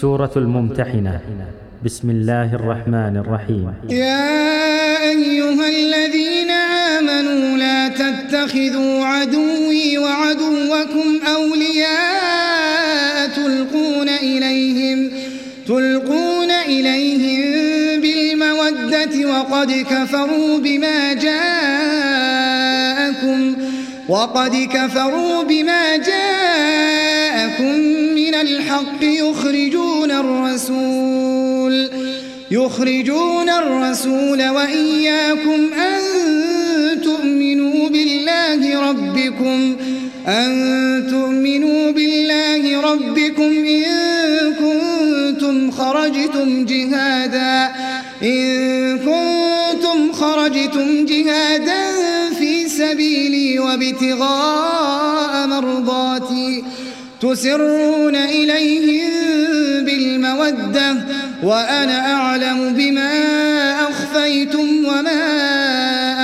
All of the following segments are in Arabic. سورة الممتحنة. بسم الله الرحمن الرحيم. يا أيها الذين آمنوا لا تتخذوا عدوي وعدوكم أولياء تلقون إليهم بالمودة وقد كفروا بما جاءكم من الحق يخرجون الرسول وإياكم أن تؤمنوا بالله ربكم إن كنتم خرجتم جهادا في سبيلي وابتغاء مرضاتي تسرون إليهم بالمودة وأنا أعلم بما أخفيتم وما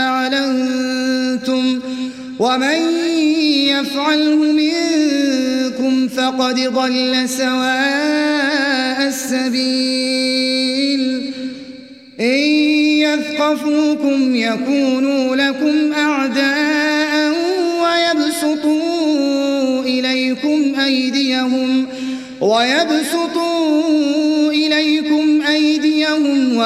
أعلنتم ومن يفعله منكم فقد ضل سواء السبيل. إن يثقفوكم يكونوا لكم أعداء ويبسطوا إليكم أيديهم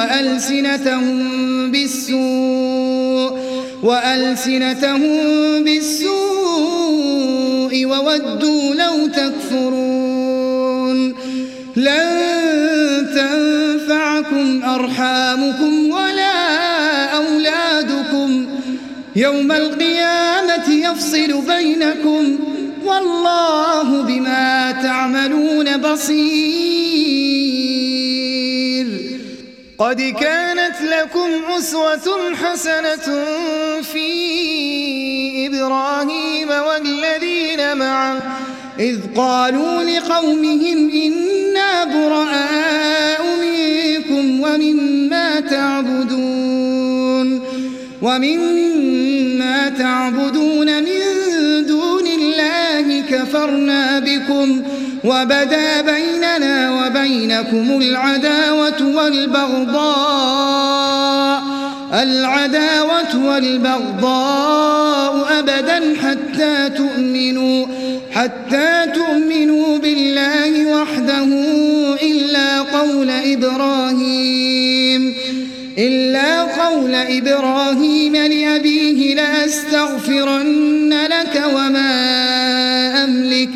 وألسنتهم بالسوء وودوا لو تكفرون. لن تنفعكم أرحامكم ولا أولادكم، يوم القيامة يفصل بينكم، والله بما تعملون بصير. قد كانت لكم أسوة حسنة في إبراهيم والذين معه إذ قالوا لقومهم إنا براء منكم ومما تعبدون من دون الله كفرنا بكم وبدا بيننا وبينكم العداوة والبغضاء أبدا حتى تؤمنوا بالله وحده إلا قول إبراهيم لأبيه لأستغفرن لك وما أملك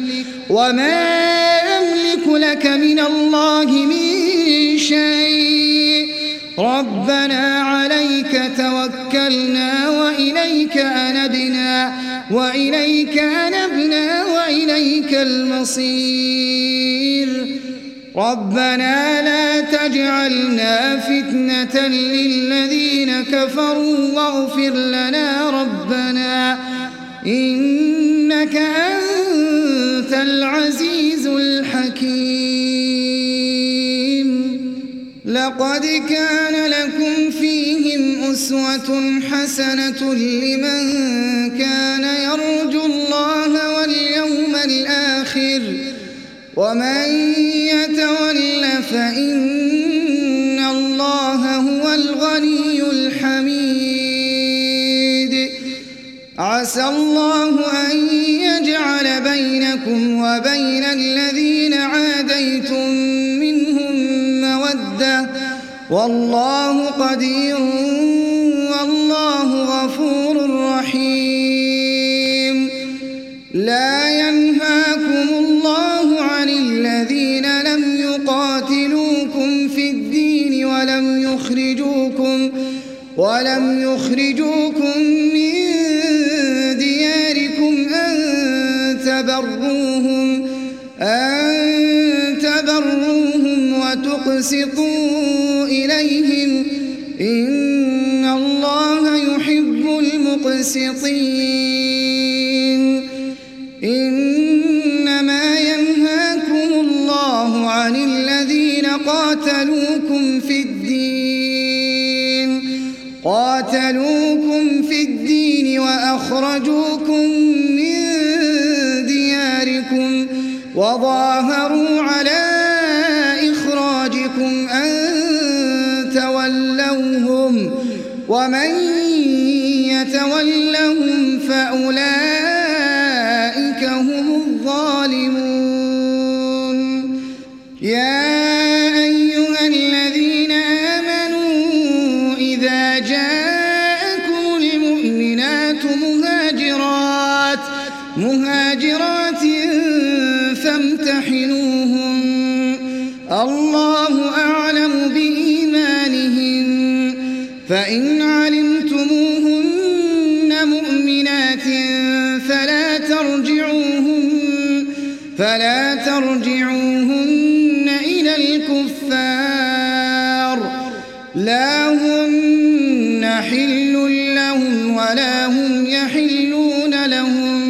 لك من الله من شيء. ربنا عليك توكلنا وإليك أنبنا وإليك المصير. ربنا لا تجعلنا فتنة للذين كفروا واغفر لنا ربنا إنك أنت العزيز الحكيم. لقد كان لكم فيهم أسوة حسنة لمن كان يرجو الله واليوم الآخر ومن يتول فإن الله هو الغني الحميد. عسى الله أن يجعل بينكم وبين الذين عاديتم منهم مودة، والله قدير والله غفور رحيم. لا ينهاكم الله عن الذين لم يقاتلوكم في الدين ولم يخرجوكم من دياركم أن تبروهم وتقسطوا إليهم، إن الله يحب المقسطين. إنما ينهاكم الله عن الذين قاتلوكم في الدين وأخرجوكم من دياركم وظاهروا على ومن يتولهم فأولئك هم الظالمون. يا أيها الذين آمنوا إذا جاءكم المؤمنات مهاجرات فامتحنوهن، الله أعلم بإيمانهن، فإن علمتموهن مؤمنات فلا ترجعوهن إلى الكفار، لا هن حل لهم ولا هم يحلون لهم،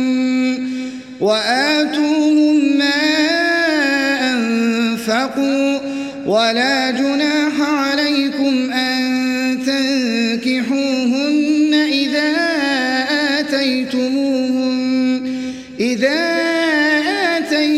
وآتوهم ما أنفقوا، ولا جناح عليكم أن تنكحوهن إذا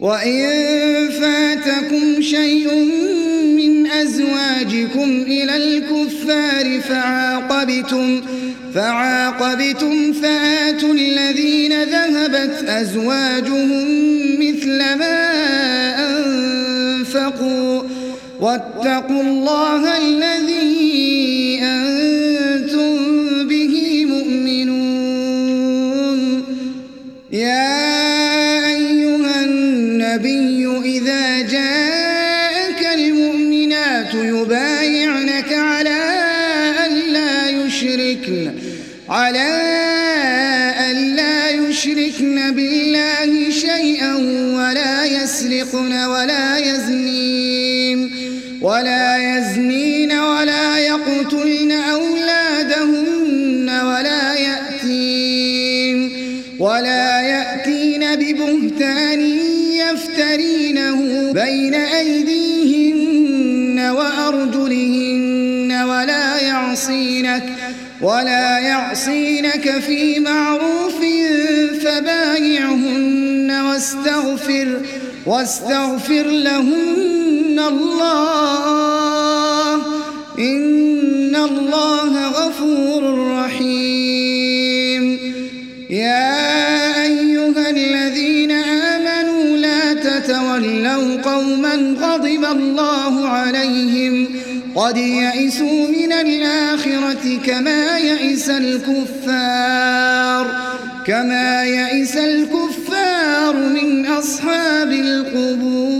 وإن فاتكم شيء من أزواجكم إلى الكفار فعاقبتم فآتوا الذين ذهبت أزواجهم مثل ما أنفقوا، واتقوا الله الذي أنتم به مؤمنون. يا أيها النبي إذا جاءك المؤمنات يبايعنك على ألا يشركن بالله شيئا ولا يسرقن ولا يزنين ولا يقتلن أولادهن ولا يأتين ببهتان يفترينه بين أيديهن وأرجلهن ولا يعصينك في معروف فبايعهن واستغفر لهن الله، إن الله غفور رحيم. يا أيها الذين آمنوا لا تتولوا قوما غضب الله عليهم قد يئسوا من الآخرة كما يئس الكفار من أصحاب القبور.